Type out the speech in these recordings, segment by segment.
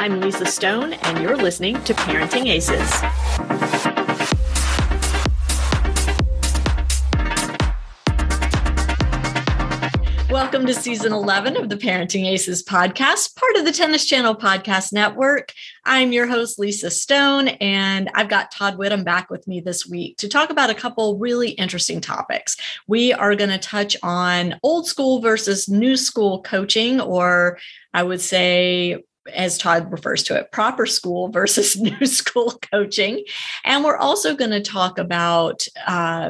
I'm Lisa Stone, and you're listening to Parenting Aces. Welcome to Season 11 of the Parenting Aces podcast, part of the Tennis Channel Podcast Network. I'm your host, Lisa Stone, and I've got Todd Whittem back with me this week to talk about a couple really interesting topics. We are going to touch on old school versus new school coaching, or I would say, as Todd refers to it, proper school versus new school coaching. And we're also going to talk about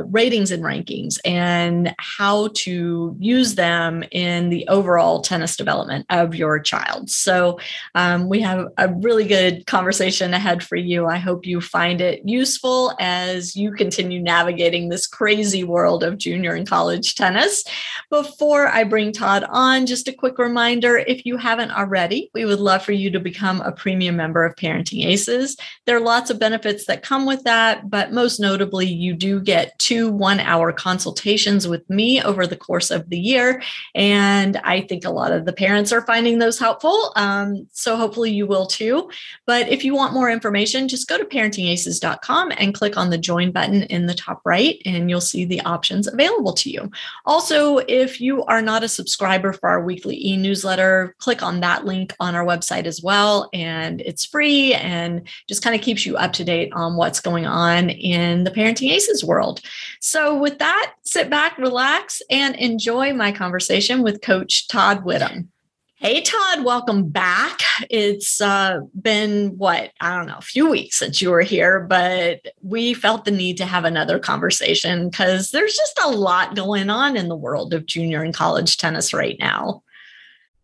ratings and rankings and how to use them in the overall tennis development of your child. So we have a really good conversation ahead for you. I hope you find it useful as you continue navigating this crazy world of junior and college tennis. Before I bring Todd on, just a quick reminder, if you haven't already, we would love for you to become a premium member of Parenting Aces. There are lots of benefits that come with that, but most notably, you do get 2 one-hour consultations with me over the course of the year. And I think a lot of the parents are finding those helpful. So hopefully you will too. But if you want more information, just go to parentingaces.com and click on the join button in the top right, and you'll see the options available to you. Also, if you are not a subscriber for our weekly e-newsletter, click on that link on our website as well. And it's free and just kind of keeps you up to date on what's going on in the Parenting Aces world. So with that, sit back, relax, and enjoy my conversation with Coach Todd Whittem. Hey, Todd, welcome back. It's been, a few weeks since you were here, but we felt the need to have another conversation because there's just a lot going on in the world of junior and college tennis right now.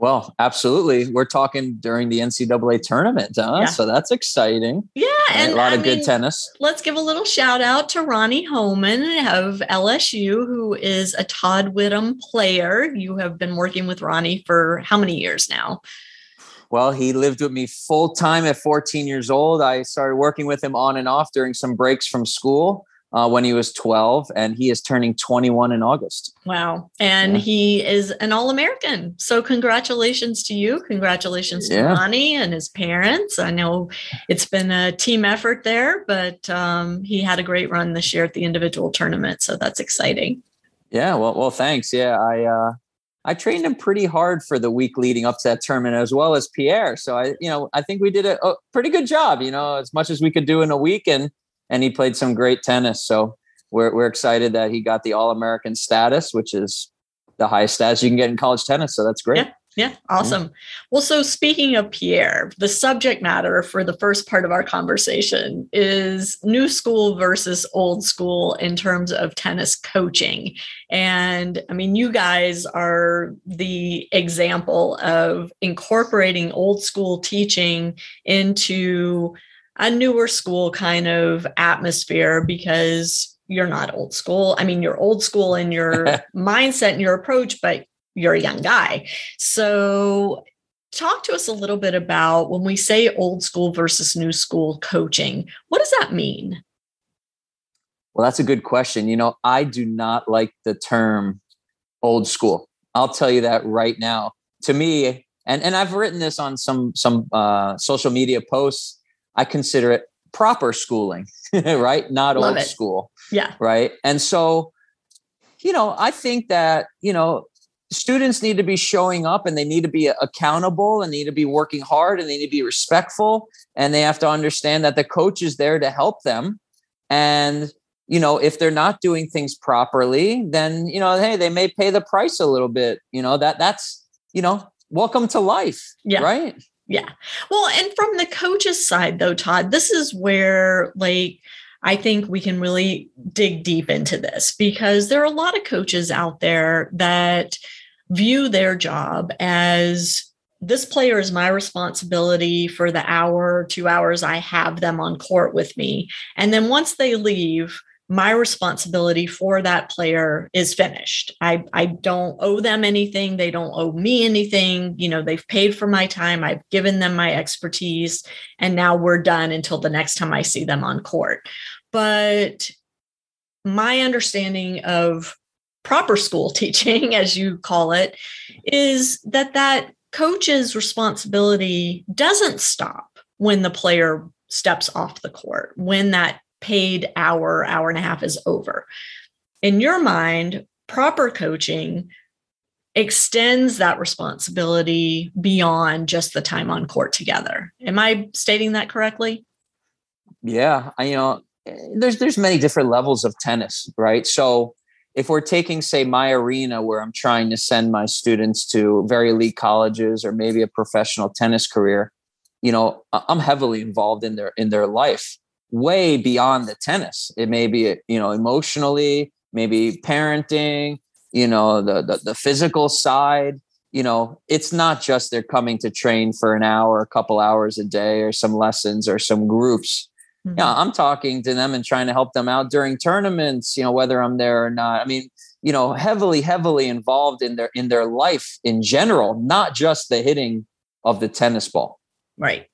Well, absolutely. We're talking during the NCAA tournament, huh? Yeah. So that's exciting. Yeah. And a lot of good tennis. Let's give a little shout out to Ronnie Holman of LSU, who is a Todd Whittem player. You have been working with Ronnie for how many years now? Well, he lived with me full time at 14 years old. I started working with him on and off during some breaks from school. When he was 12, and he is turning 21 in August. Wow. And He is an All-American. So congratulations to you. Congratulations to Ronnie and his parents. I know it's been a team effort there, but he had a great run this year at the individual tournament. So that's exciting. Yeah. Well, thanks. Yeah. I trained him pretty hard for the week leading up to that tournament, as well as Pierre. So I think we did a pretty good job, as much as we could do in a week, and he played some great tennis. So we're excited that he got the All-American status, which is the highest status you can get in college tennis. So that's great. Yeah. Awesome. Yeah. Well, so speaking of Pierre, the subject matter for the first part of our conversation is new school versus old school in terms of tennis coaching. And I mean, you guys are the example of incorporating old school teaching into a newer school kind of atmosphere, because you're not old school. I mean, you're old school in your mindset and your approach, but you're a young guy. So talk to us a little bit about when we say old school versus new school coaching, what does that mean? Well, that's a good question. I do not like the term old school. I'll tell you that right now. To me, and I've written this on some social media posts, I consider it proper schooling, right? Not Love old it. School. Yeah. Right. And so, I think that, students need to be showing up, and they need to be accountable, and they need to be working hard, and they need to be respectful. And they have to understand that the coach is there to help them. And, you know, if they're not doing things properly, then, you know, hey, they may pay the price a little bit, you know, that's, you know, welcome to life. Yeah. Right. Yeah. Well, and from the coach's side though, Todd, this is where, like, I think we can really dig deep into this, because there are a lot of coaches out there that view their job as, this player is my responsibility for the hour, 2 hours I have them on court with me. And then once they leave, my responsibility for that player is finished. I don't owe them anything. They don't owe me anything. You know, they've paid for my time. I've given them my expertise, and now we're done until the next time I see them on court. But my understanding of proper school teaching, as you call it, is that that coach's responsibility doesn't stop when the player steps off the court, when that paid hour, hour and a half is over. In your mind, proper coaching extends that responsibility beyond just the time on court together. Am I stating that correctly? Yeah. You know, there's many different levels of tennis, right? So if we're taking, say, my arena where I'm trying to send my students to very elite colleges or maybe a professional tennis career, you know, I'm heavily involved in their life, way beyond the tennis. It may be, you know, emotionally, maybe parenting, you know, the physical side. You know, it's not just they're coming to train for an hour, a couple hours a day, or some lessons or some groups. Mm-hmm. Yeah, I'm talking to them and trying to help them out during tournaments, you know, whether I'm there or not. I mean, you know, heavily involved in their life in general, not just the hitting of the tennis ball. Right.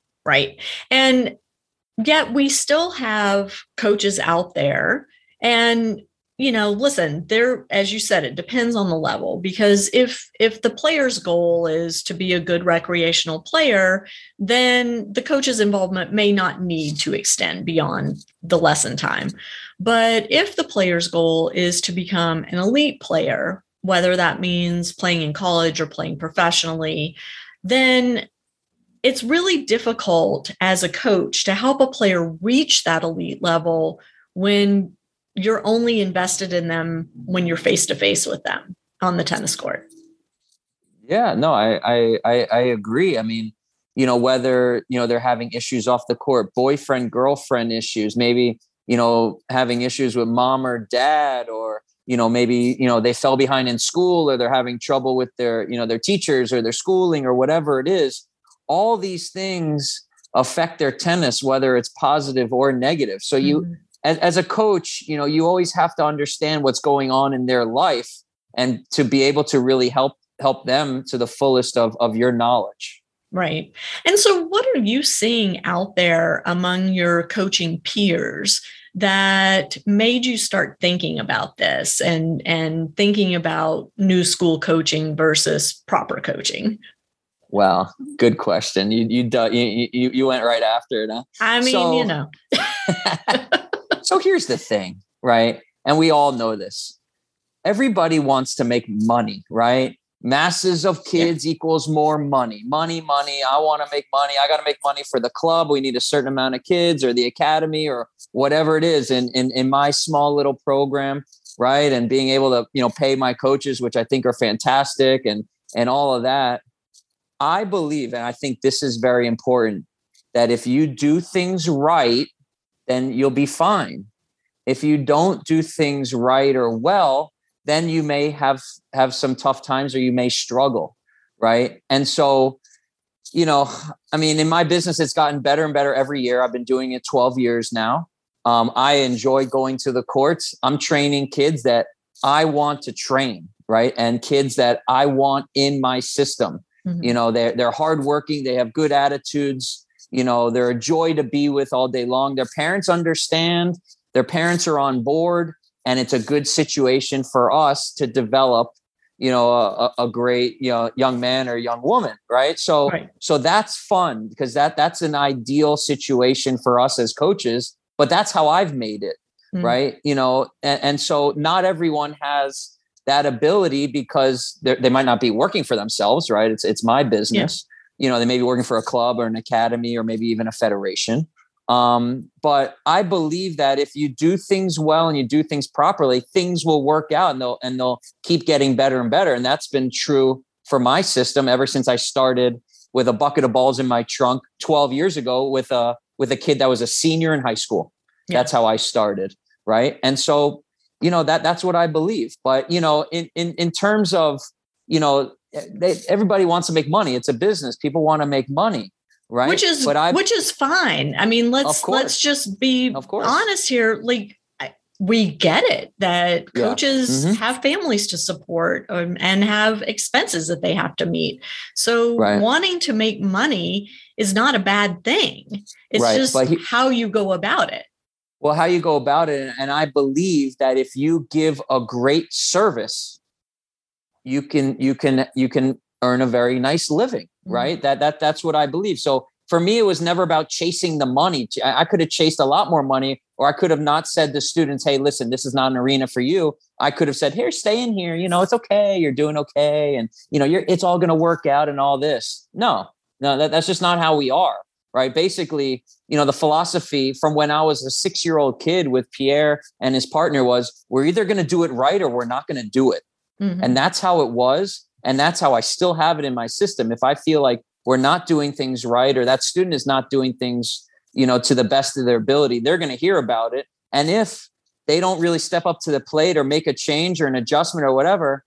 And yet we still have coaches out there, and, you know, listen, there, as you said, it depends on the level, because if the player's goal is to be a good recreational player, then the coach's involvement may not need to extend beyond the lesson time. But if the player's goal is to become an elite player, whether that means playing in college or playing professionally, then it's really difficult as a coach to help a player reach that elite level when you're only invested in them when you're face to face with them on the tennis court. Yeah, no, I agree. I mean, you know, whether, you know, they're having issues off the court, boyfriend, girlfriend issues, maybe, you know, having issues with mom or dad, or, you know, maybe, you know, they fell behind in school, or they're having trouble with their, you know, their teachers or their schooling or whatever it is, all these things affect their tennis, whether it's positive or negative. So you, mm-hmm. As a coach, you know, you always have to understand what's going on in their life, and to be able to really help them to the fullest of your knowledge. Right. And so what are you seeing out there among your coaching peers that made you start thinking about this and thinking about new school coaching versus proper coaching? Wow. Good question. You went right after it, huh? I mean, so, you know. So here's the thing, right? And we all know this. Everybody wants to make money, right? Masses of kids equals more money. Money. I want to make money. I got to make money for the club. We need a certain amount of kids, or the academy, or whatever it is in my small little program, right? And being able to, you know, pay my coaches, which I think are fantastic, and all of that. I believe, and I think this is very important, that if you do things right, then you'll be fine. If you don't do things right or well, then you may have some tough times, or you may struggle, right? And so, you know, I mean, in my business, it's gotten better and better every year. I've been doing it 12 years now. I enjoy going to the courts. I'm training kids that I want to train, right? And kids that I want in my system. Mm-hmm. You know, they're hardworking. They have good attitudes. You know, they're a joy to be with all day long. Their parents understand, their parents are on board, and it's a good situation for us to develop, you know, a great, you know, young man or young woman, right? So that's fun, because that's an ideal situation for us as coaches, but that's how I've made it, mm-hmm. right? You know, and so not everyone has that ability because they might not be working for themselves, right? It's my business. Yeah. You know, they may be working for a club or an academy or maybe even a federation. But I believe that if you do things well and you do things properly, things will work out and they'll keep getting better and better. And that's been true for my system ever since I started with a bucket of balls in my trunk 12 years ago with a kid that was a senior in high school. Yeah. That's how I started. Right. And so, you know, that's what I believe. But, you know, in terms of, you know, everybody wants to make money. It's a business. People want to make money. Right. Which is fine. I mean, let's just be honest here. Like, we get it that coaches have families to support and have expenses that they have to meet. So wanting to make money is not a bad thing. It's just how you go about it. Well, how you go about it. And I believe that if you give a great service, you can earn a very nice living, right? That's what I believe. So for me, it was never about chasing the money. I could have chased a lot more money, or I could have not said to students, hey, listen, this is not an arena for you. I could have said, here, stay in here. You know, it's okay. You're doing okay. And, you know, it's all going to work out and all this. No, that's just not how we are, right? Basically, you know, the philosophy from when I was a 6-year-old kid with Pierre and his partner was, we're either going to do it right or we're not going to do it. Mm-hmm. And that's how it was. And that's how I still have it in my system. If I feel like we're not doing things right, or that student is not doing things, you know, to the best of their ability, they're going to hear about it. And if they don't really step up to the plate or make a change or an adjustment or whatever,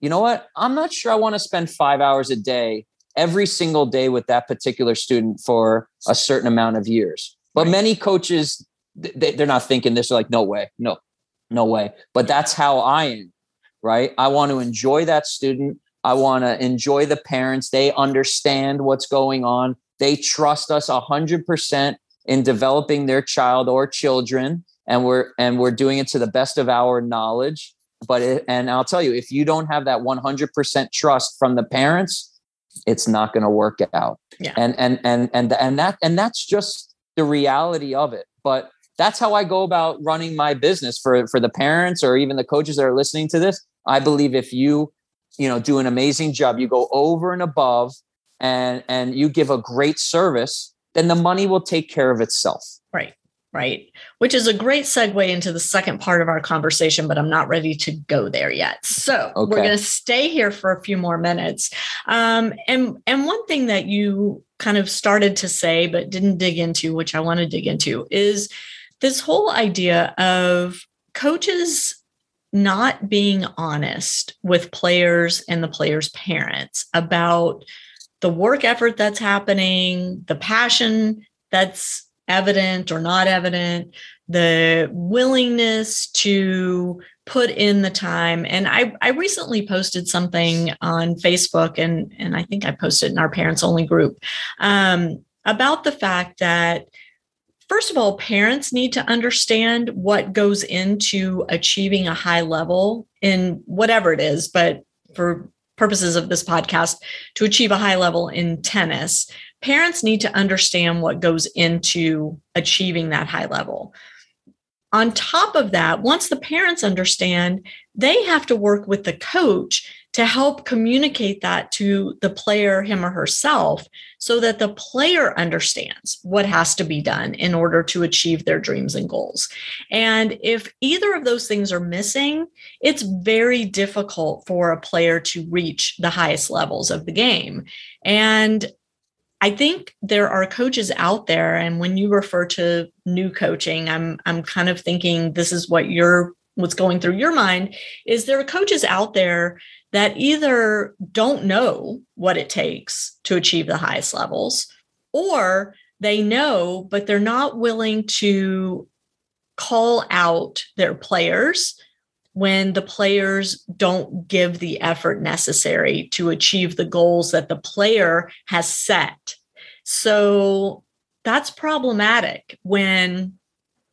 you know what? I'm not sure I want to spend 5 hours a day, every single day with that particular student for a certain amount of years. But many coaches, they're not thinking this. They're like, no way. But that's how I am, right? I want to enjoy that student. I want to enjoy the parents. They understand what's going on. They trust us 100% in developing their child or children. And we're doing it to the best of our knowledge. And I'll tell you, if you don't have that 100% trust from the parents, it's not going to work out. Yeah. And that's just the reality of it. But that's how I go about running my business for the parents or even the coaches that are listening to this. I believe if you know, do an amazing job, you go over and above and you give a great service, then the money will take care of itself. Right. Which is a great segue into the second part of our conversation, but I'm not ready to go there yet. So we're going to stay here for a few more minutes. And one thing that you kind of started to say, but didn't dig into, which I want to dig into, is this whole idea of coaches not being honest with players and the players' parents about the work effort that's happening, the passion that's evident or not evident, the willingness to put in the time. And I recently posted something on Facebook, and I think I posted in our Parents Only group, about the fact that, first of all, parents need to understand what goes into achieving a high level in whatever it is, but for purposes of this podcast, to achieve a high level in tennis, parents need to understand what goes into achieving that high level. On top of that, once the parents understand, they have to work with the coach to help communicate that to the player, him or herself, so that the player understands what has to be done in order to achieve their dreams and goals. And if either of those things are missing, it's very difficult for a player to reach the highest levels of the game. And I think there are coaches out there, and when you refer to new coaching, I'm kind of thinking this is what's going through your mind, is there are coaches out there that either don't know what it takes to achieve the highest levels, or they know, but they're not willing to call out their players when the players don't give the effort necessary to achieve the goals that the player has set. So that's problematic when,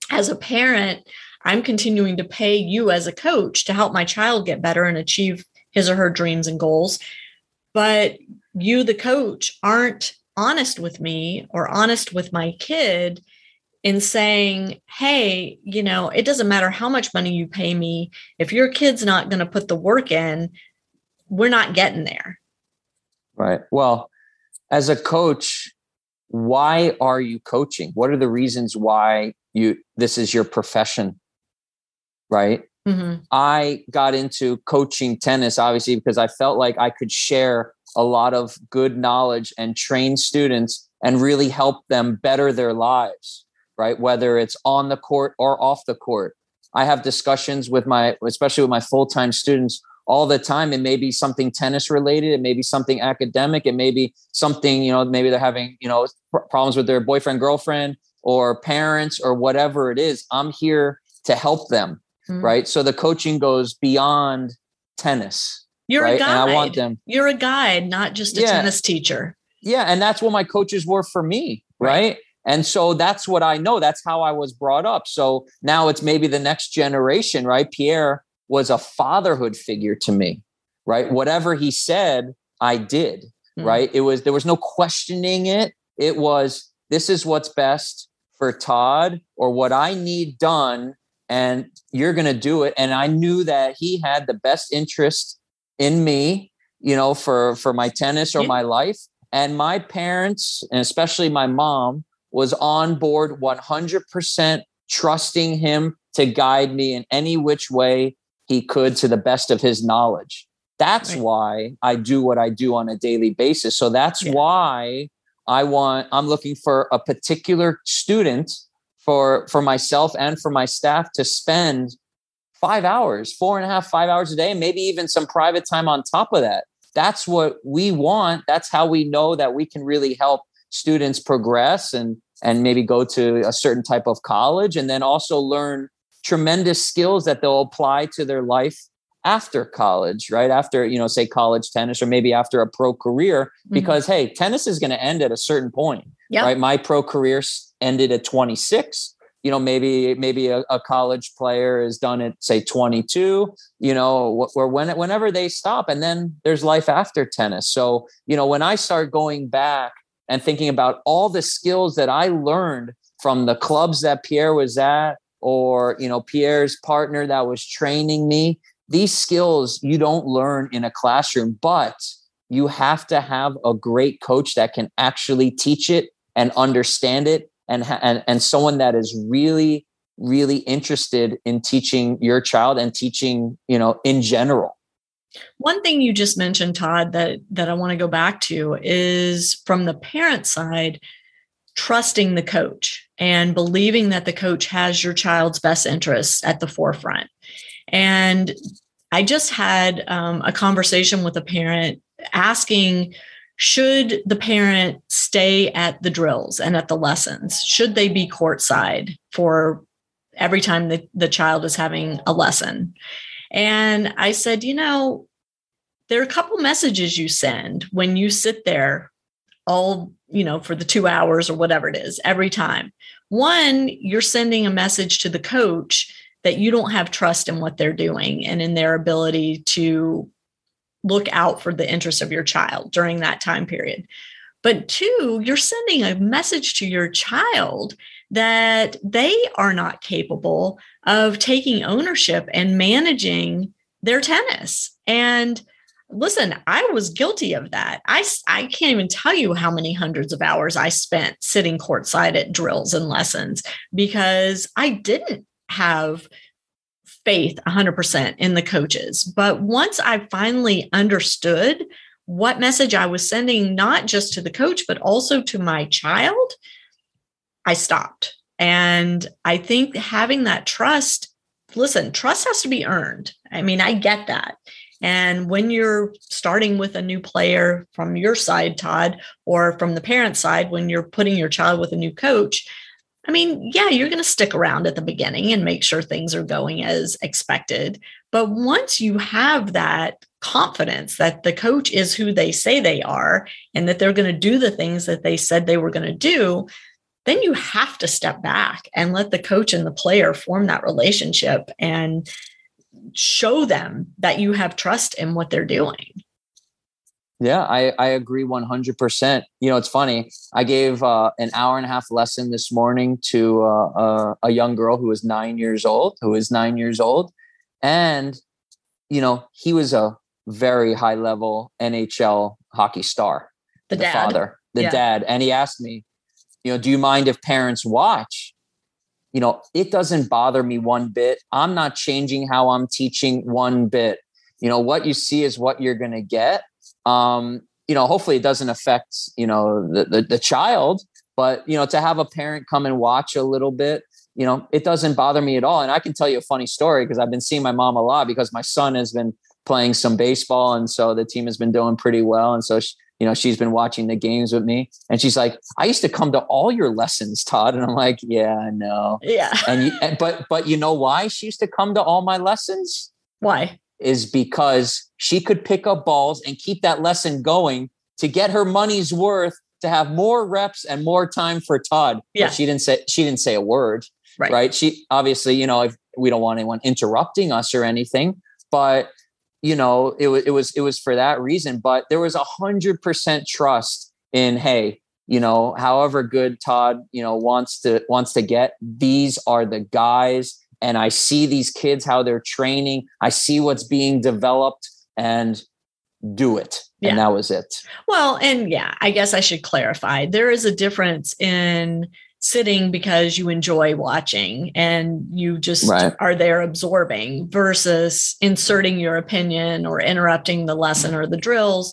as a parent, I'm continuing to pay you as a coach to help my child get better and achieve his or her dreams and goals, but you, the coach, aren't honest with me or honest with my kid in saying, hey, you know, it doesn't matter how much money you pay me. If your kid's not going to put the work in, we're not getting there. Right. Well, as a coach, why are you coaching? What are the reasons why this is your profession? Right. Mm-hmm. I got into coaching tennis, obviously, because I felt like I could share a lot of good knowledge and train students and really help them better their lives, right? Whether it's on the court or off the court. I have discussions with especially with my full-time students all the time. It may be something tennis related. It may be something academic. It may be something, you know, maybe they're having, you know, problems with their boyfriend, girlfriend, or parents, or whatever it is. I'm here to help them, mm-hmm. right? So the coaching goes beyond tennis. You're right? A guide. And I want them. You're a guide, not just a tennis teacher. Yeah. And that's what my coaches were for me. Right. And so that's what I know. That's how I was brought up. So now it's maybe the next generation, right? Pierre was a fatherhood figure to me, right? Whatever he said, I did, mm-hmm. right? There was no questioning it. It was, this is what's best for Todd or what I need done, and you're going to do it. And I knew that he had the best interest in me, you know, for my tennis or my life. And my parents, and especially my mom, was on board 100%, trusting him to guide me in any which way he could to the best of his knowledge. That's why I do what I do on a daily basis. So that's why I'm looking for a particular student for myself and for my staff to spend 5 hours, 5 hours a day, maybe even some private time on top of that. That's what we want. That's how we know that we can really help students progress and maybe go to a certain type of college, and then also learn tremendous skills that they'll apply to their life after college, right? After, you know, say college tennis, or maybe after a pro career, because, mm-hmm. hey, tennis is going to end at a certain point, right? My pro career ended at 26. You know, maybe a college player is done at, say, 22, you know, or whenever they stop. And then there's life after tennis. So, you know, when I start going back and thinking about all the skills that I learned from the clubs that Pierre was at, or, you know, Pierre's partner that was training me, these skills you don't learn in a classroom, but you have to have a great coach that can actually teach it and understand it. And someone that is really, really interested in teaching your child and teaching, you know, in general. One thing you just mentioned, Todd, that I want to go back to is, from the parent side, trusting the coach and believing that the coach has your child's best interests at the forefront. And I just had a conversation with a parent asking, should the parent stay at the drills and at the lessons? Should they be courtside for every time the child is having a lesson? And I said, you know, there are a couple messages you send when you sit there all, you know, for the 2 hours or whatever it is, every time. One, you're sending a message to the coach that you don't have trust in what they're doing and in their ability to look out for the interests of your child during that time period. But two, you're sending a message to your child that they are not capable of taking ownership and managing their tennis. And listen, I was guilty of that. I can't even tell you how many hundreds of hours I spent sitting courtside at drills and lessons, because I didn't have faith 100% in the coaches. But once I finally understood what message I was sending, not just to the coach, but also to my child, I stopped. And I think having that trust, listen, trust has to be earned. I mean, I get that. And when you're starting with a new player from your side, Todd, or from the parent side, when you're putting your child with a new coach, I mean, yeah, you're going to stick around at the beginning and make sure things are going as expected. But once you have that confidence that the coach is who they say they are and that they're going to do the things that they said they were going to do, then you have to step back and let the coach and the player form that relationship and show them that you have trust in what they're doing. Yeah, I agree 100%. You know, it's funny. I gave an hour and a half lesson this morning to a young girl who was 9 years old, And, you know, he was a very high level NHL hockey star. The dad. Father, the dad. And he asked me, you know, do you mind if parents watch? You know, it doesn't bother me one bit. I'm not changing how I'm teaching one bit. You know, what you see is what you're going to get. You know, hopefully it doesn't affect, you know, the child, but, you know, to have a parent come and watch a little bit, you know, it doesn't bother me at all. And I can tell you a funny story because I've been seeing my mom a lot because my son has been playing some baseball. And so the team has been doing pretty well. And so, you know, she's been watching the games with me and she's like, I used to come to all your lessons, Todd. And I'm like, yeah, I know. Yeah. But you know why she used to come to all my lessons? Why? Is because she could pick up balls and keep that lesson going to get her money's worth, to have more reps and more time for Todd. Yeah. But she didn't say a word, right? She obviously, you know, if we don't want anyone interrupting us or anything, but you know, it was for that reason, but there was 100% trust in, hey, you know, however good Todd, you know, wants to get, these are the guys. And I see these kids, how they're training. I see what's being developed and do it. Yeah. And that was it. Well, and yeah, I guess I should clarify. There is a difference in sitting because you enjoy watching and you just are there absorbing versus inserting your opinion or interrupting the lesson or the drills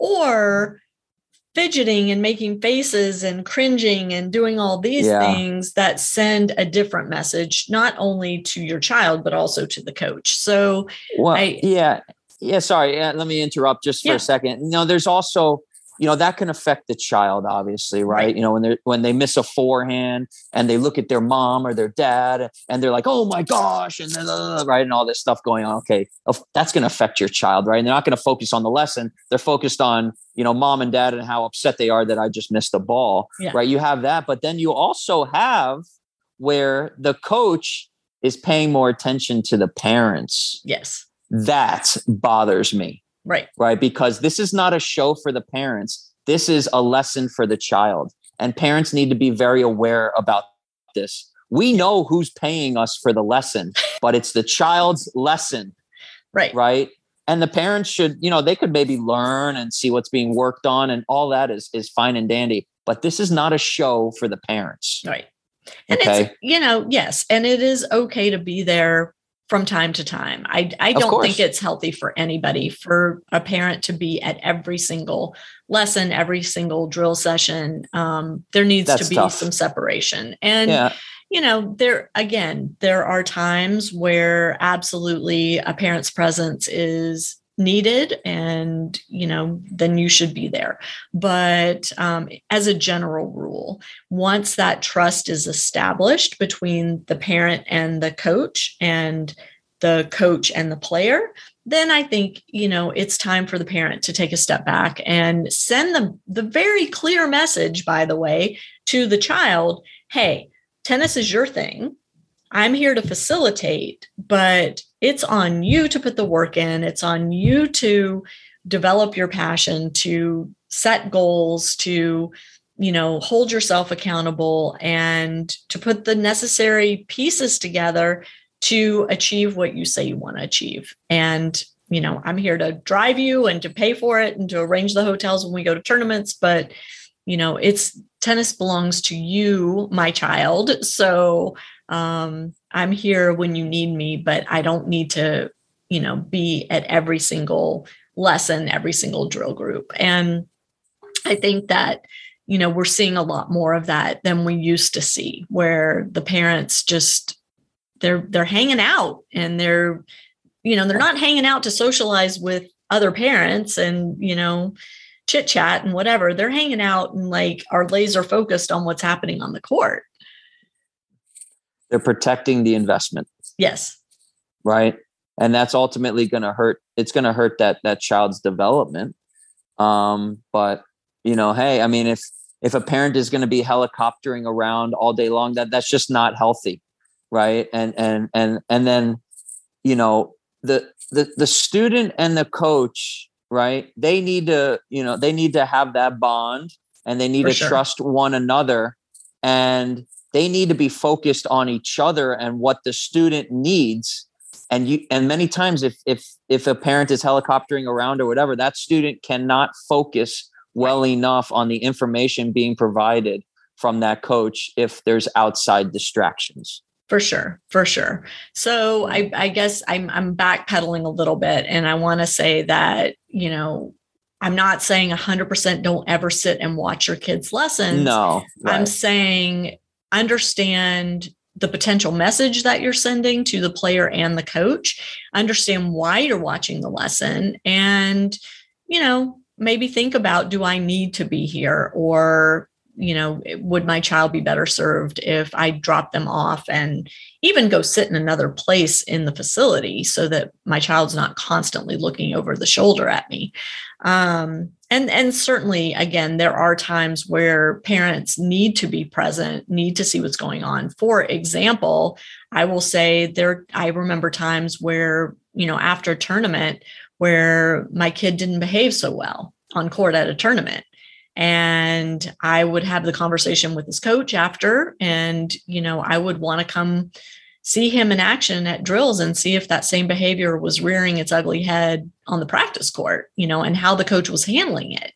or fidgeting and making faces and cringing and doing all these things that send a different message, not only to your child, but also to the coach. So sorry. Let me interrupt just for a second. You know, there's also, you know, that can affect the child, obviously. Right. You know, when they miss a forehand and they look at their mom or their dad and they're like, oh my gosh. And then, and all this stuff going on. Okay. That's going to affect your child. Right. And they're not going to focus on the lesson. They're focused on, you know, mom and dad and how upset they are that I just missed the ball. Yeah. Right. You have that, but then you also have where the coach is paying more attention to the parents. Yes. That bothers me. Right. Right. Because this is not a show for the parents. This is a lesson for the child. And parents need to be very aware about this. We know who's paying us for the lesson, but it's the child's lesson. Right. Right. And the parents should, you know, they could maybe learn and see what's being worked on and all that is fine and dandy. But this is not a show for the parents. Right. And okay? It's, you know, yes. And it is okay to be there from time to time. I don't think it's healthy for anybody, for a parent to be at every single lesson, every single drill session. There needs to be some separation. And, you know, there are times where absolutely a parent's presence is needed and, you know, then you should be there. But as a general rule, once that trust is established between the parent and the coach and the player, then I think, you know, it's time for the parent to take a step back and send the very clear message, by the way, to the child, hey, tennis is your thing. I'm here to facilitate, but it's on you to put the work in. It's on you to develop your passion, to set goals, to, you know, hold yourself accountable and to put the necessary pieces together to achieve what you say you want to achieve. And, you know, I'm here to drive you and to pay for it and to arrange the hotels when we go to tournaments, but, you know, tennis belongs to you, my child. So, I'm here when you need me, but I don't need to, you know, be at every single lesson, every single drill group. And I think that, you know, we're seeing a lot more of that than we used to see, where the parents just, they're hanging out and they're, you know, they're not hanging out to socialize with other parents and, you know, chit chat and whatever. They're hanging out and like are laser focused on what's happening on the court. They're protecting the investment. Yes. Right. And that's ultimately going to hurt. It's going to hurt that child's development. But, you know, hey, I mean, if a parent is going to be helicoptering around all day long, that's just not healthy. Right. And then, you know, the student and the coach right? They need to, you know, they need to have that bond, and they need to trust one another, and they need to be focused on each other and what the student needs. And you, and many times if a parent is helicoptering around or whatever, that student cannot focus well enough on the information being provided from that coach if there's outside distractions. For sure. For sure. So I guess I'm backpedaling a little bit, and I want to say that, you know, I'm not saying 100% don't ever sit and watch your kids' lessons. No. Right. I'm saying understand the potential message that you're sending to the player and the coach, understand why you're watching the lesson, and, you know, maybe think about, do I need to be here? Or, you know, would my child be better served if I drop them off and even go sit in another place in the facility so that my child's not constantly looking over the shoulder at me? And certainly, again, there are times where parents need to be present, need to see what's going on. For example, I will say I remember times where, you know, after a tournament where my kid didn't behave so well on court at a tournament. And I would have the conversation with his coach after, and, you know, I would want to come see him in action at drills and see if that same behavior was rearing its ugly head on the practice court, you know, and how the coach was handling it,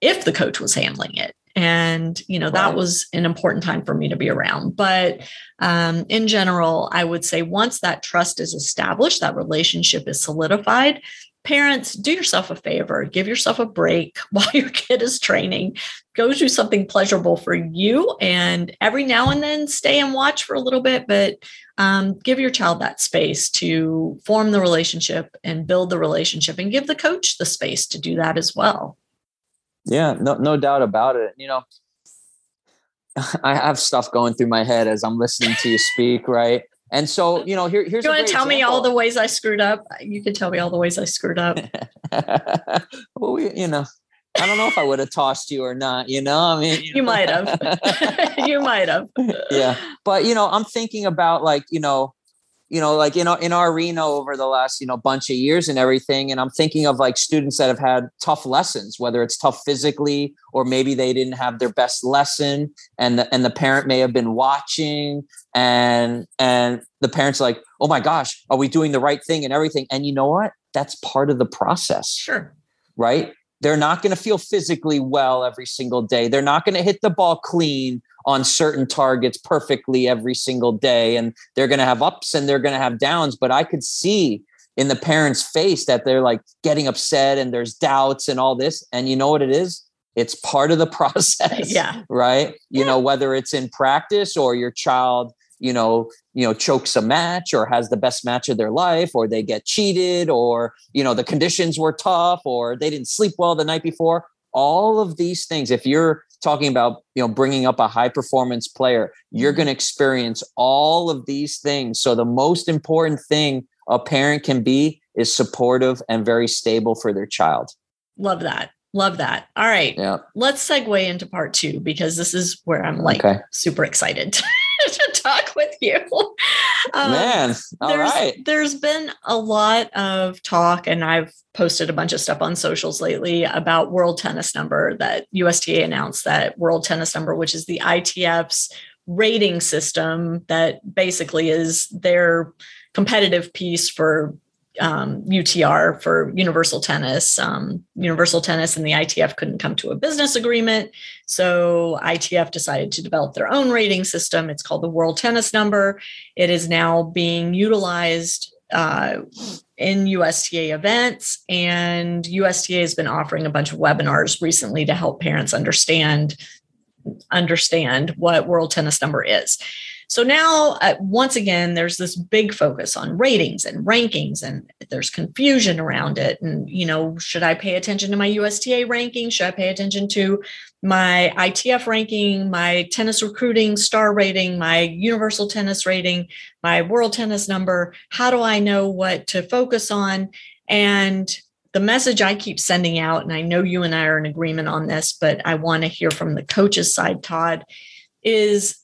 if the coach was handling it. And, you know, that was an important time for me to be around. But in general, I would say once that trust is established, that relationship is solidified, parents, do yourself a favor, give yourself a break while your kid is training, go do something pleasurable for you, and every now and then stay and watch for a little bit, but give your child that space to form the relationship and build the relationship, and give the coach the space to do that as well. Yeah, no doubt about it. You know, I have stuff going through my head as I'm listening to you speak, right? And so, you know, here's you want to tell me all the ways I screwed up? You can tell me all the ways I screwed up. Well, you know, I don't know if I would have tossed you or not, you know, I mean, you might have, you might have. Yeah. But, you know, I'm thinking about, like, you know, like, you know, in our arena over the last, you know, bunch of years and everything. And I'm thinking of, like, students that have had tough lessons, whether it's tough physically, or maybe they didn't have their best lesson, and the parent may have been watching, and the parent's like, oh my gosh, are we doing the right thing and everything? And you know what? That's part of the process. Sure. Right. They're not going to feel physically well every single day. They're not going to hit the ball clean on certain targets perfectly every single day. And they're going to have ups and they're going to have downs, but I could see in the parents' face that they're, like, getting upset and there's doubts and all this. And you know what it is? It's part of the process. Yeah. Right. You know, whether it's in practice or your child, you know, chokes a match or has the best match of their life, or they get cheated, or, you know, the conditions were tough, or they didn't sleep well the night before. All of these things, if you're talking about, you know, bringing up a high performance player, you're going to experience all of these things. So the most important thing a parent can be is supportive and very stable for their child. Love that. Love that. All right. Yeah. Let's segue into part two, because this is where I'm, like, super excited to talk with you. There's been a lot of talk, and I've posted a bunch of stuff on socials lately about World Tennis Number, that USTA announced that World Tennis Number, which is the ITF's rating system that basically is their competitive piece for UTR, for universal tennis. Universal tennis and the ITF couldn't come to a business agreement, so ITF decided to develop their own rating system. It's called the World Tennis Number. It is now being utilized in USTA events, and USTA has been offering a bunch of webinars recently to help parents understand what World Tennis Number is. So now, once again, there's this big focus on ratings and rankings, and there's confusion around it. And, you know, should I pay attention to my USTA ranking? Should I pay attention to my ITF ranking, my tennis recruiting star rating, my universal tennis rating, my World Tennis Number? How do I know what to focus on? And the message I keep sending out, and I know you and I are in agreement on this, but I want to hear from the coach's side, Todd, is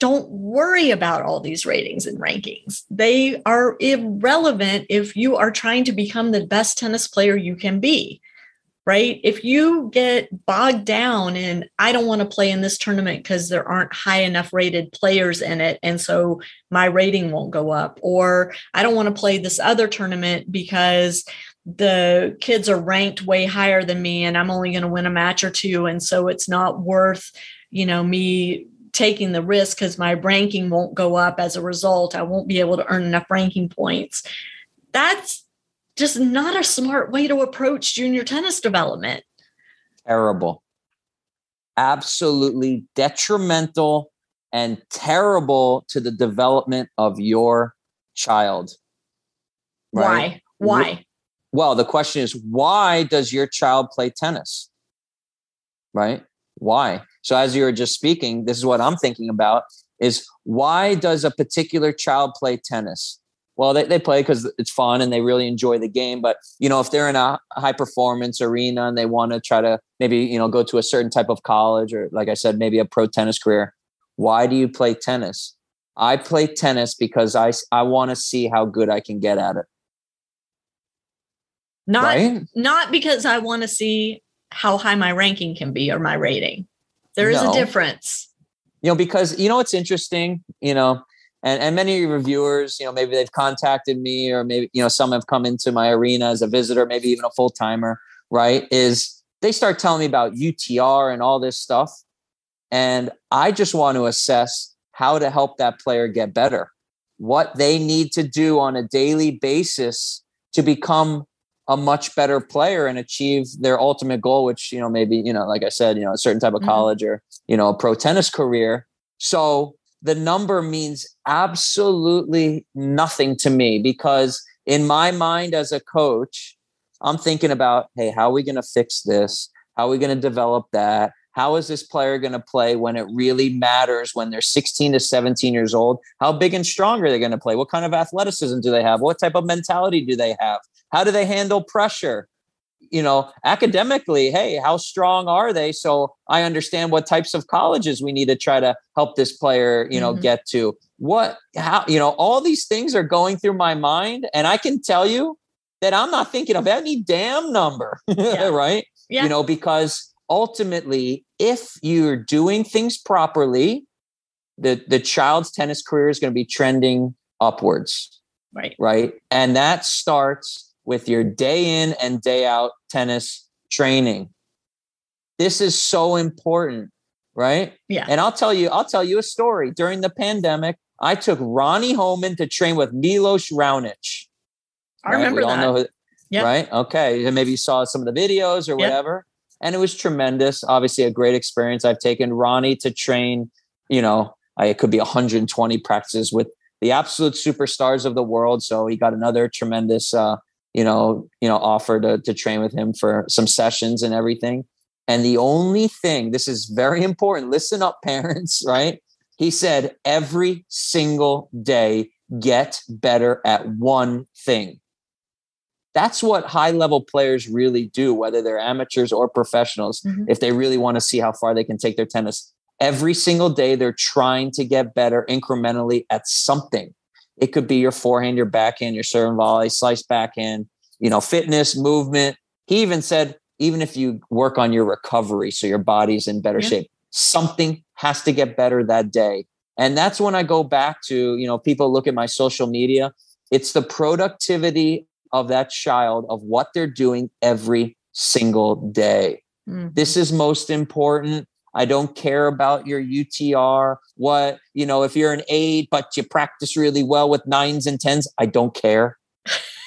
don't worry about all these ratings and rankings. They are irrelevant if you are trying to become the best tennis player you can be. right? If you get bogged down in, I don't want to play in this tournament because there aren't high enough rated players in it, and so my rating won't go up, or I don't want to play this other tournament because the kids are ranked way higher than me and I'm only going to win a match or two, and so it's not worth, you know, me taking the risk because my ranking won't go up as a result. I won't be able to earn enough ranking points. That's just not a smart way to approach junior tennis development. Terrible. Absolutely detrimental and terrible to the development of your child. Right? Why? Well, the question is, why does your child play tennis? Right? Why? So as you were just speaking, this is what I'm thinking about is, why does a particular child play tennis? Well, they play because it's fun and they really enjoy the game. But, you know, if they're in a high performance arena and they want to try to maybe, you know, go to a certain type of college or, like I said, maybe a pro tennis career, why do you play tennis? I play tennis because I want to see how good I can get at it. Not because I want to see how high my ranking can be or my rating. There is a difference. You know, because, you know, it's interesting, you know, and many reviewers, you know, maybe they've contacted me, or maybe, you know, some have come into my arena as a visitor, maybe even a full-timer, right? Is they start telling me about UTR and all this stuff. And I just want to assess how to help that player get better, what they need to do on a daily basis to become a much better player and achieve their ultimate goal, which, you know, maybe, you know, like I said, you know, a certain type of college or, you know, a pro tennis career. So the number means absolutely nothing to me, because in my mind as a coach, I'm thinking about, hey, how are we going to fix this? How are we going to develop that? How is this player going to play when it really matters, when they're 16 to 17 years old? How big and strong are they going to play? What kind of athleticism do they have? What type of mentality do they have? How do they handle pressure? You know, academically, hey, how strong are they? So I understand what types of colleges we need to try to help this player, you know, get to. What, how, you know, all these things are going through my mind, and I can tell you that I'm not thinking of any damn number, right? Yeah. You know, because ultimately, if you're doing things properly, the child's tennis career is going to be trending upwards. Right. Right. And that starts with your day in and day out tennis training. This is so important. Right. Yeah. And I'll tell you a story. During the pandemic, I took Ronnie Holman to train with Milos Raonic. I remember that. All know who, yep. Right. Okay. And maybe you saw some of the videos or whatever. And it was tremendous. Obviously a great experience. I've taken Ronnie to train, you know, it could be 120 practices with the absolute superstars of the world. So he got another tremendous, you know, offer to train with him for some sessions and everything. And the only thing, this is very important, listen up, parents, right? He said, every single day, get better at one thing. That's what high level players really do, whether they're amateurs or professionals, if they really want to see how far they can take their tennis. Every single day, they're trying to get better incrementally at something. It could be your forehand, your backhand, your serve and volley, slice backhand, you know, fitness, movement. He even said, even if you work on your recovery, so your body's in better shape, something has to get better that day. And that's when I go back to, you know, people look at my social media. It's the productivity of that child, of what they're doing every single day. This is most important. I don't care about your UTR. What, you know, if you're an 8, but you practice really well with 9s and 10s, I don't care.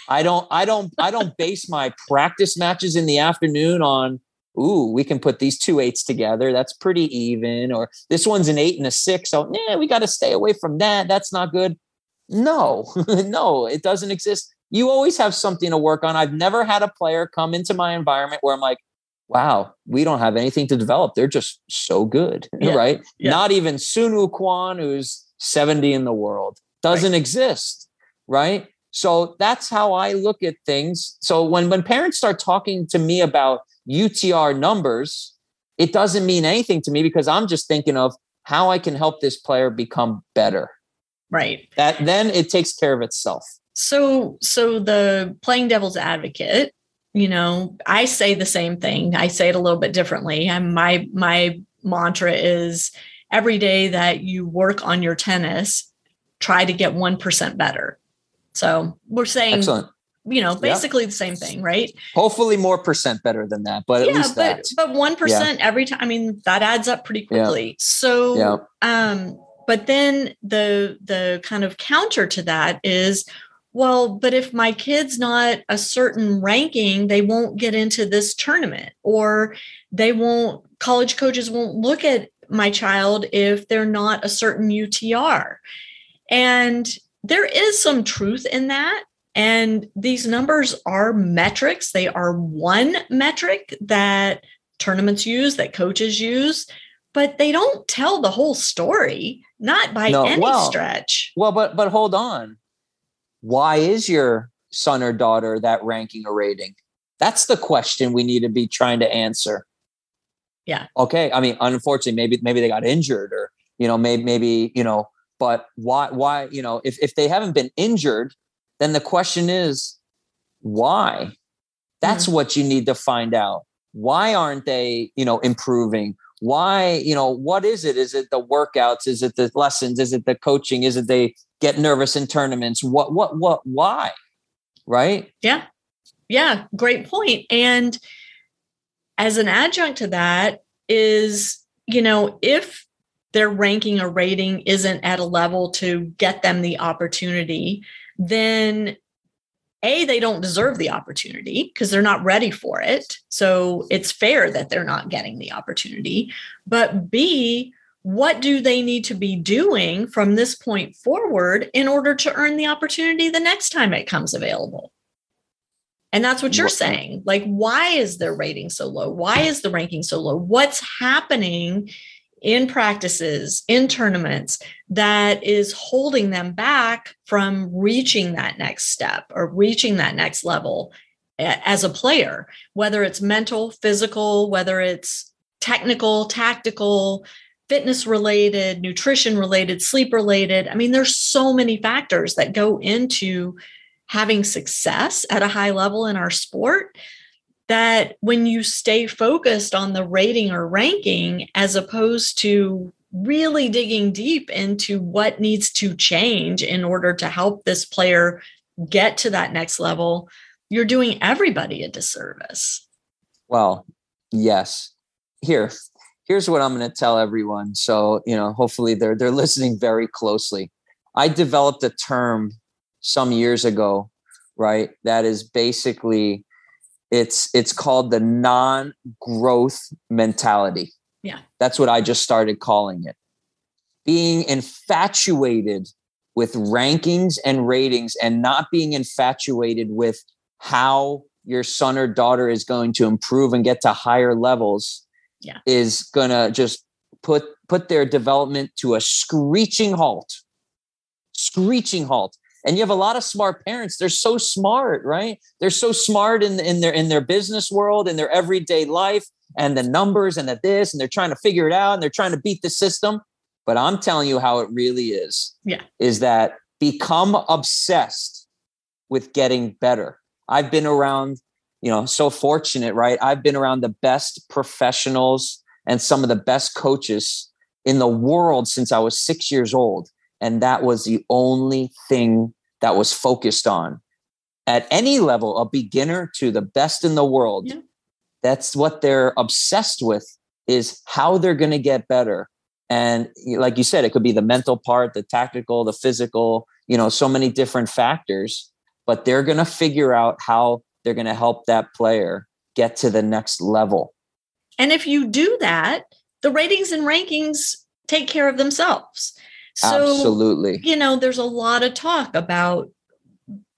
I don't base my practice matches in the afternoon on, ooh, we can put these 2 8s together. That's pretty even. Or this one's an 8 and a 6. So yeah, we got to stay away from that. That's not good. No, no, it doesn't exist. You always have something to work on. I've never had a player come into my environment where I'm like, wow, we don't have anything to develop. They're just so good, right? Yeah. Not even Sunwoo Kwon, who's 70 in the world, doesn't exist, right? So that's how I look at things. So when parents start talking to me about UTR numbers, it doesn't mean anything to me, because I'm just thinking of how I can help this player become better. Right. That then it takes care of itself. So the playing devil's advocate, you know, I say the same thing. I say it a little bit differently. And my mantra is every day that you work on your tennis, try to get 1% better. So we're saying, excellent. You know, basically the same thing, right? Hopefully more percent better than that, but at least that. But 1% every time, I mean, that adds up pretty quickly. So, but then the kind of counter to that is, well, but if my kid's not a certain ranking, they won't get into this tournament, or they won't, college coaches won't look at my child if they're not a certain UTR. And there is some truth in that. And these numbers are metrics. They are one metric that tournaments use, that coaches use, but they don't tell the whole story, not by any stretch. Well, but hold on. Why is your son or daughter that ranking or rating? That's the question we need to be trying to answer. Yeah. Okay. I mean, unfortunately, maybe they got injured, or, you know, maybe, you know, but why, you know, if they haven't been injured, then the question is, why? That's what you need to find out. Why aren't they, you know, improving? Why, you know, what is it? Is it the workouts? Is it the lessons? Is it the coaching? Is it they get nervous in tournaments? What, why? Right? Yeah. Yeah. Great point. And as an adjunct to that is, you know, if their ranking or rating isn't at a level to get them the opportunity, then A, they don't deserve the opportunity because they're not ready for it. So it's fair that they're not getting the opportunity. But B, what do they need to be doing from this point forward in order to earn the opportunity the next time it comes available? And that's what you're saying. Like, why is their rating so low? Why is the ranking so low? What's happening in practices, in tournaments, that is holding them back from reaching that next step or reaching that next level as a player, whether it's mental, physical, whether it's technical, tactical, fitness related, nutrition related, sleep related. I mean, there's so many factors that go into having success at a high level in our sport, that when you stay focused on the rating or ranking, as opposed to really digging deep into what needs to change in order to help this player get to that next level, you're doing everybody a disservice. Well, yes. Here's what I'm going to tell everyone. So, you know, hopefully they're listening very closely. I developed a term some years ago, right? That is basically, it's called the non-growth mentality. Yeah. That's what I just started calling it. Being infatuated with rankings and ratings and not being infatuated with how your son or daughter is going to improve and get to higher levels is going to just put their development to a screeching halt. Screeching halt. And you have a lot of smart parents. They're so smart, right? They're so smart in their business world, in their everyday life, and the numbers and the this, and they're trying to figure it out, and they're trying to beat the system. But I'm telling you how it really is. Yeah. Is that become obsessed with getting better. I've been around, you know, so fortunate, right? I've been around the best professionals and some of the best coaches in the world since I was 6 years old. And that was the only thing that was focused on at any level, a beginner to the best in the world. Yeah. That's what they're obsessed with, is how they're going to get better. And like you said, it could be the mental part, the tactical, the physical, you know, so many different factors, but they're going to figure out how they're going to help that player get to the next level. And if you do that, the ratings and rankings take care of themselves. So, absolutely. You know, there's a lot of talk about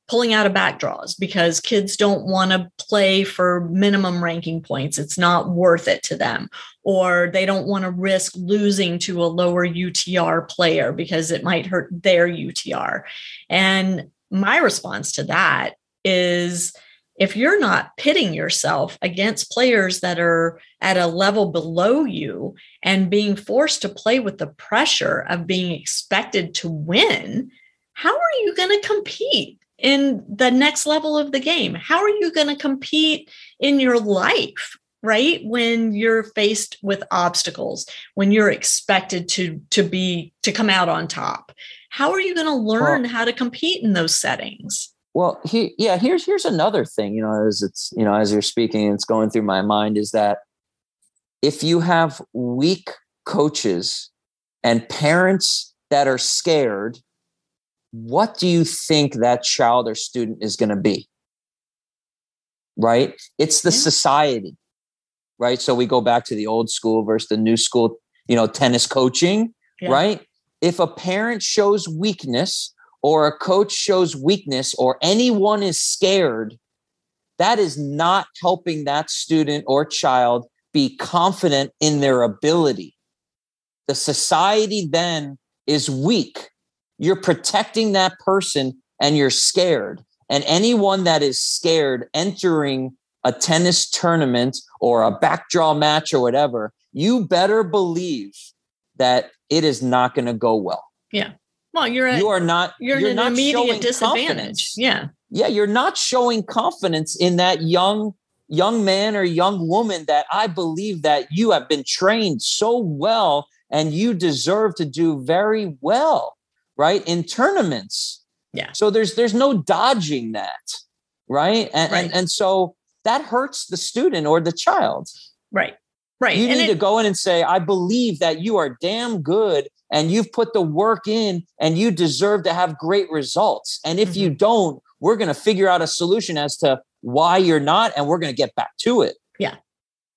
pulling out of back draws because kids don't want to play for minimum ranking points. It's not worth it to them, or they don't want to risk losing to a lower UTR player because it might hurt their UTR. And my response to that is, if you're not pitting yourself against players that are at a level below you and being forced to play with the pressure of being expected to win, how are you going to compete? in the next level of the game? How are you going to compete in your life, right? When you're faced with obstacles, when you're expected to come out on top, how are you going to learn how to compete in those settings? Well, here's another thing, you know, as it's, you know, as you're speaking, it's going through my mind is that if you have weak coaches and parents that are scared, what do you think that child or student is going to be? Right? It's the society, right? So we go back to the old school versus the new school, you know, tennis coaching, right? If a parent shows weakness or a coach shows weakness or anyone is scared, that is not helping that student or child be confident in their ability. The society then is weak. You're protecting that person and you're scared. And anyone that is scared entering a tennis tournament or a backdraw match or whatever, you better believe that it is not going to go well. Yeah. Well, you're at an immediate disadvantage. Confidence. Yeah. Yeah. You're not showing confidence in that young man or young woman that I believe that you have been trained so well and you deserve to do very well. Right? In tournaments. Yeah. So there's no dodging that. Right. And so that hurts the student or the child. Right. Right. You need to go in and say, I believe that you are damn good and you've put the work in and you deserve to have great results. And if you don't, we're going to figure out a solution as to why you're not. And we're going to get back to it. Yeah.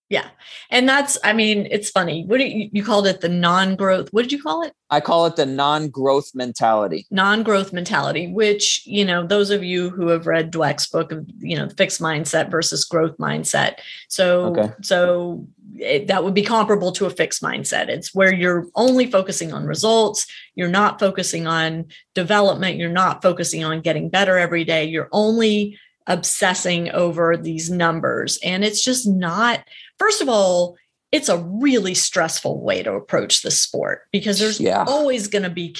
Yeah. And that's, I mean, it's funny. What do you called it? The non-growth. What did you call it? I call it the non-growth mentality. Non-growth mentality, which, you know, those of you who have read Dweck's book, you know, fixed mindset versus growth mindset. So that would be comparable to a fixed mindset. It's where you're only focusing on results. You're not focusing on development. You're not focusing on getting better every day. You're only obsessing over these numbers. And it's just not, first of all, it's a really stressful way to approach the sport because there's always going to be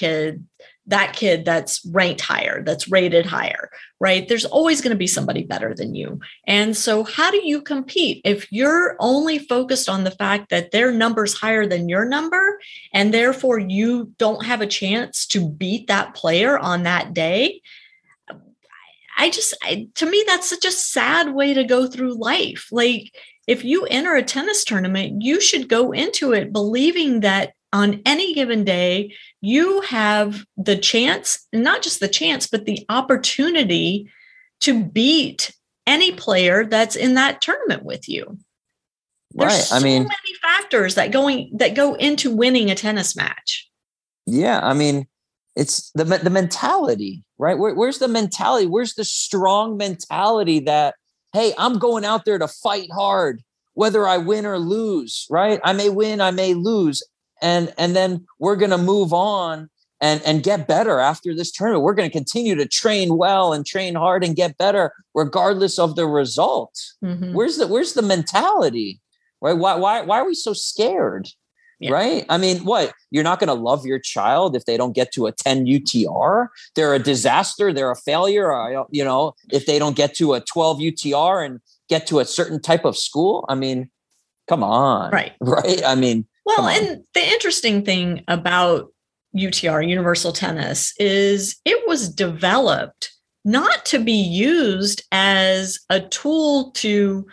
that kid that's ranked higher, that's rated higher, right? There's always going to be somebody better than you. And so how do you compete if you're only focused on the fact that their number's higher than your number, and therefore you don't have a chance to beat that player on that day? To me, that's such a sad way to go through life. Like, if you enter a tennis tournament, you should go into it believing that on any given day, you have the chance, not just the chance, but the opportunity to beat any player that's in that tournament with you. Right. There's many factors that go into winning a tennis match. Yeah. I mean, it's the mentality, right? Where's the mentality? Where's the strong mentality that, hey, I'm going out there to fight hard, whether I win or lose, right? I may win, I may lose. And then we're going to move on and get better after this tournament. We're going to continue to train well and train hard and get better regardless of the result. Mm-hmm. Where's the mentality, right? Why are we so scared? Yeah. Right? I mean, what? You're not going to love your child if they don't get to a 10 UTR. They're a disaster. They're a failure. Or, you know, if they don't get to a 12 UTR and get to a certain type of school. I mean, come on. Right. Right. I mean, well, and the interesting thing about UTR, Universal Tennis, is it was developed not to be used as a tool to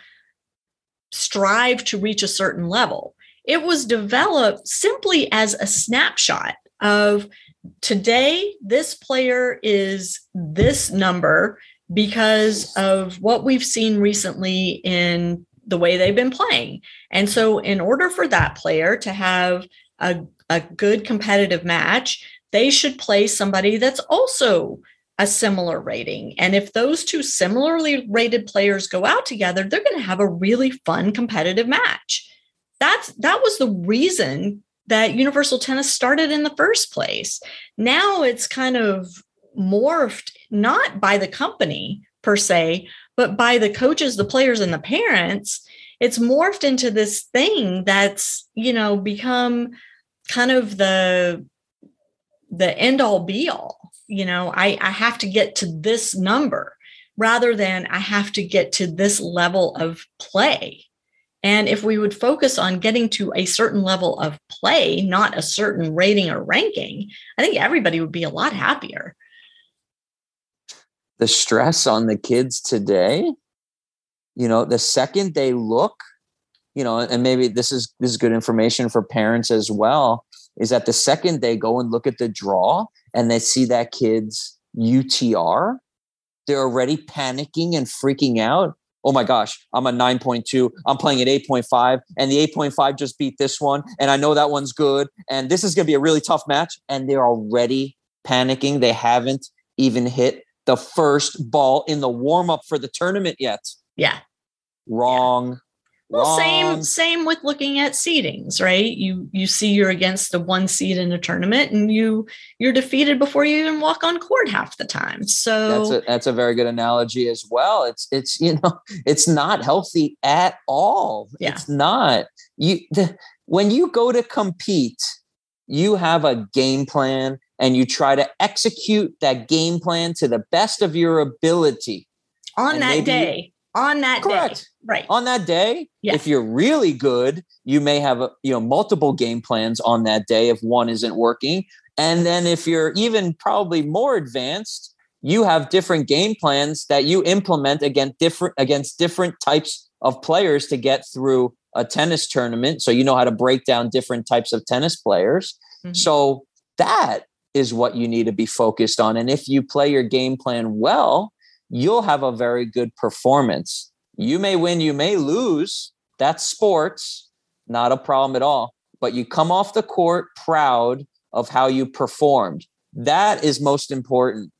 strive to reach a certain level. It was developed simply as a snapshot of today, this player is this number because of what we've seen recently in the way they've been playing. And so in order for that player to have a good competitive match, they should play somebody that's also a similar rating. And if those two similarly rated players go out together, they're going to have a really fun competitive match. That was the reason that Universal Tennis started in the first place. Now it's kind of morphed, not by the company per se, but by the coaches, the players, and the parents. It's morphed into this thing that's, you know, become kind of the the end all be all. You know, I have to get to this number rather than I have to get to this level of play. And if we would focus on getting to a certain level of play, not a certain rating or ranking, I think everybody would be a lot happier. The stress on the kids today, you know, the second they look, you know, and maybe this is good information for parents as well, is that the second they go and look at the draw and they see that kid's UTR, they're already panicking and freaking out. Oh my gosh, I'm a 9.2. I'm playing at 8.5 and the 8.5 just beat this one. And I know that one's good. And this is going to be a really tough match. And they're already panicking. They haven't even hit the first ball in the warm up for the tournament yet. Yeah. Wrong. Yeah. Well, same with looking at seedings, right? You see you're against the one seed in a tournament and you're defeated before you even walk on court half the time. So that's a very good analogy as well. It's you know, it's not healthy at all. Yeah. It's not. When you go to compete, you have a game plan and you try to execute that game plan to the best of your ability on that day. On that Correct. Day. Right. On that day, yeah. If you're really good, you may have multiple game plans on that day if one isn't working. And then if you're even probably more advanced, you have different game plans that you implement against different types of players to get through a tennis tournament. So you know how to break down different types of tennis players. Mm-hmm. So that is what you need to be focused on. And if you play your game plan well, you'll have a very good performance. You may win, you may lose. That's sports, not a problem at all. But you come off the court proud of how you performed. That is most important.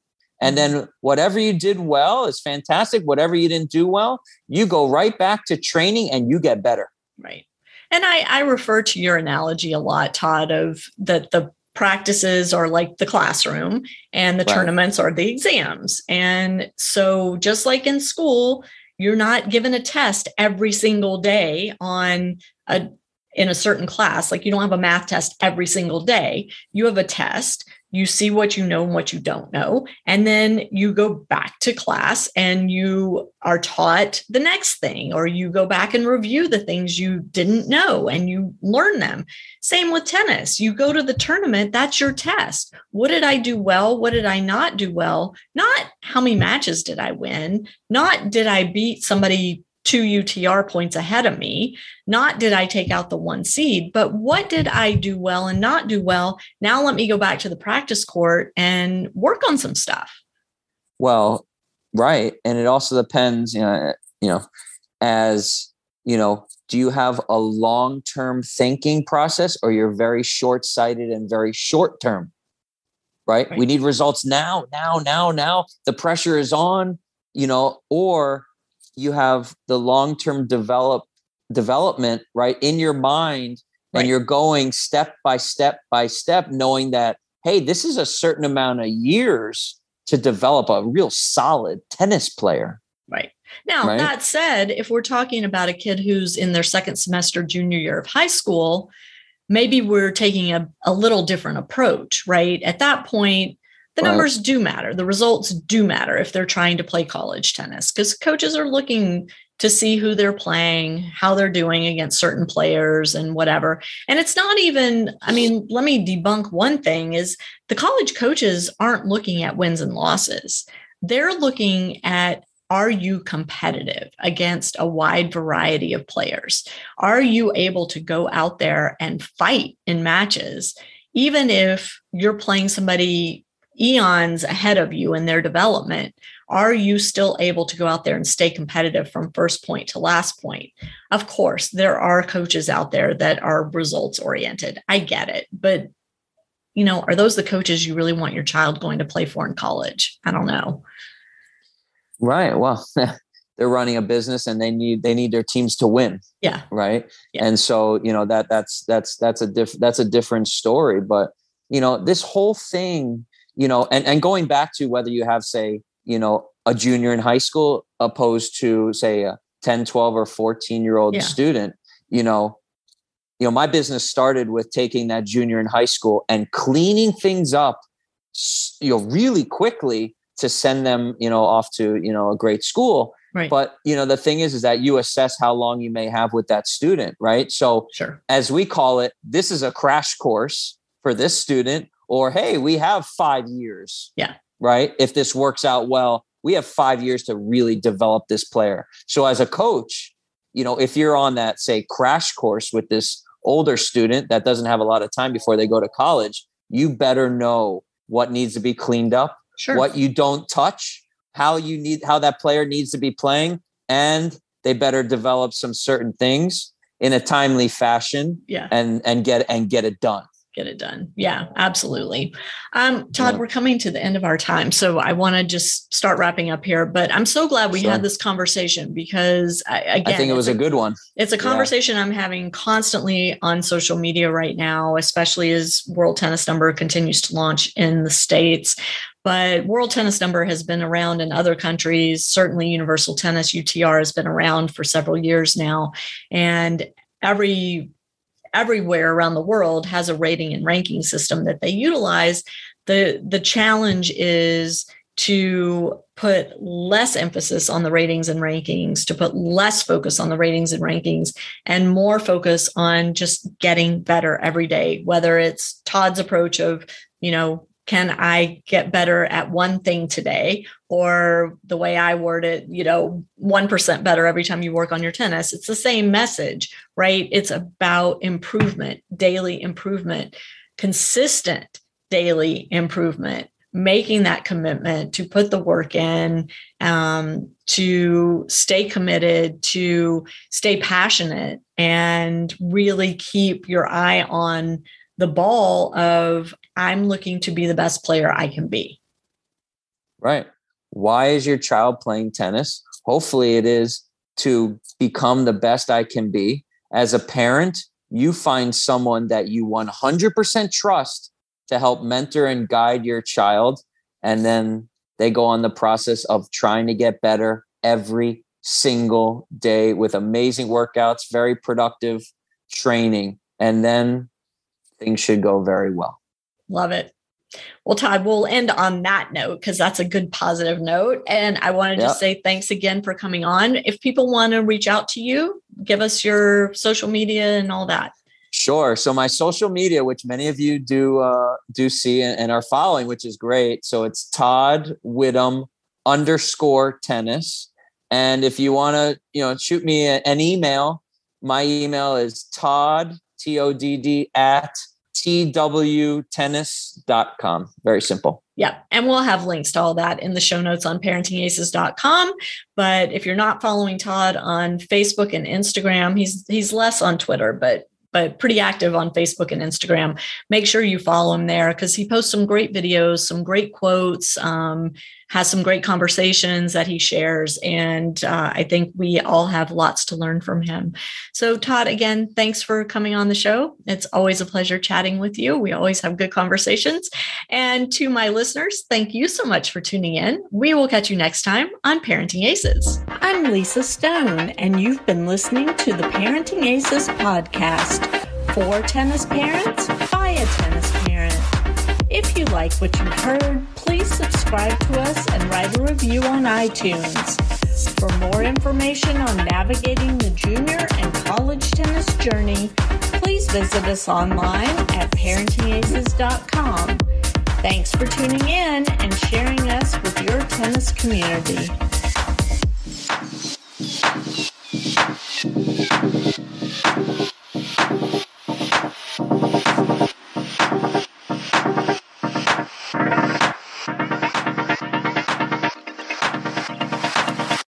And then whatever you did well is fantastic. Whatever you didn't do well, you go right back to training and you get better. Right. And I refer to your analogy a lot, Todd, of that the practices are like the classroom and the right. tournaments are the exams. And so just like in school, you're not given a test every single day in a certain class. Like you don't have a math test every single day. You have a test. You see what you know and what you don't know. And then you go back to class and you are taught the next thing, or you go back and review the things you didn't know and you learn them. Same with tennis. You go to the tournament, that's your test. What did I do well? What did I not do well? Not how many matches did I win? Not did I beat somebody 2 UTR points ahead of me, not did I take out the one seed, but what did I do well and not do well? Now let me go back to the practice court and work on some stuff. Well, right. And it also depends, do you have a long-term thinking process or you're very short-sighted and very short-term, right? We need results now. The pressure is on, or you have the long-term development, right, in your mind, and You're going step by step by step, knowing that, hey, this is a certain amount of years to develop a real solid tennis player. Right. Now, that said, if we're talking about a kid who's in their second semester, junior year of high school, maybe we're taking a little different approach, right? At that point, the numbers do matter. The results do matter if they're trying to play college tennis, because coaches are looking to see who they're playing, how they're doing against certain players and whatever. And it's not even, let me debunk one thing is the college coaches aren't looking at wins and losses. They're looking at, are you competitive against a wide variety of players? Are you able to go out there and fight in matches, even if you're playing somebody eons ahead of you in their development? Are you still able to go out there and stay competitive from first point to last point? Of course, there are coaches out there that are results oriented. I get it. But, are those the coaches you really want your child going to play for in college? I don't know. Right. Well, they're running a business and they need their teams to win. Yeah. Right. Yeah. And so, that's a different story, but this whole thing, and going back to whether you have, say, a junior in high school opposed to, say, a 10, 12 or 14-year-old student, you know, my business started with taking that junior in high school and cleaning things up, you know, really quickly to send them, you know, off to, you know, a great school. Right. But, you know, the thing is that you assess how long you may have with that student, right? So sure. As we call it, this is a crash course for this student, or, hey, we have 5 years. Yeah. Right. If this works out well, we have 5 years to really develop this player. So as a coach, you know, if you're on that, say, crash course with this older student that doesn't have a lot of time before they go to college, you better know what needs to be cleaned up, sure. what you don't touch, how that player needs to be playing, and they better develop some certain things in a timely fashion, yeah. and get it done. Get it done. Yeah, absolutely. Todd, yeah. We're coming to the end of our time, so I want to just start wrapping up here, but I'm so glad we sure. had this conversation because I think it was a good one. It's a conversation yeah. I'm having constantly on social media right now, especially as World Tennis Number continues to launch in the States. But World Tennis Number has been around in other countries. Certainly Universal Tennis, UTR, has been around for several years now. And everywhere around the world has a rating and ranking system that they utilize. The challenge is to put less emphasis on the ratings and rankings, to put less focus on the ratings and rankings, and more focus on just getting better every day, whether it's Todd's approach of, you know, can I get better at one thing today? Or the way I word it, you know, 1% better every time you work on your tennis. It's the same message, right? It's about improvement, daily improvement, consistent daily improvement, making that commitment to put the work in, to stay committed, to stay passionate, and really keep your eye on the ball of, I'm looking to be the best player I can be. Right. Why is your child playing tennis? Hopefully it is to become the best I can be. As a parent, you find someone that you 100% trust to help mentor and guide your child. And then they go on the process of trying to get better every single day with amazing workouts, very productive training. And then things should go very well. Love it. Well, Todd, we'll end on that note because that's a good positive note. And I want to just say thanks again for coming on. If people want to reach out to you, give us your social media and all that. Sure. So my social media, which many of you do see and are following, which is great. So it's Todd Whittem _tennis. And if you want to, you know, shoot me an email, my email is Todd, Todd at twtennis.com. Very simple. Yeah. And we'll have links to all that in the show notes on parentingaces.com. But if you're not following Todd on Facebook and Instagram, he's less on Twitter, but pretty active on Facebook and Instagram. Make sure you follow him there because he posts some great videos, some great quotes, has some great conversations that he shares. And I think we all have lots to learn from him. So Todd, again, thanks for coming on the show. It's always a pleasure chatting with you. We always have good conversations. And to my listeners, thank you so much for tuning in. We will catch you next time on Parenting Aces. I'm Lisa Stone, and you've been listening to the Parenting Aces podcast for tennis parents by a tennis parent. If you like what you've heard, please subscribe to us and write a review on iTunes. For more information on navigating the junior and college tennis journey, please visit us online at parentingaces.com. Thanks for tuning in and sharing us with your tennis community.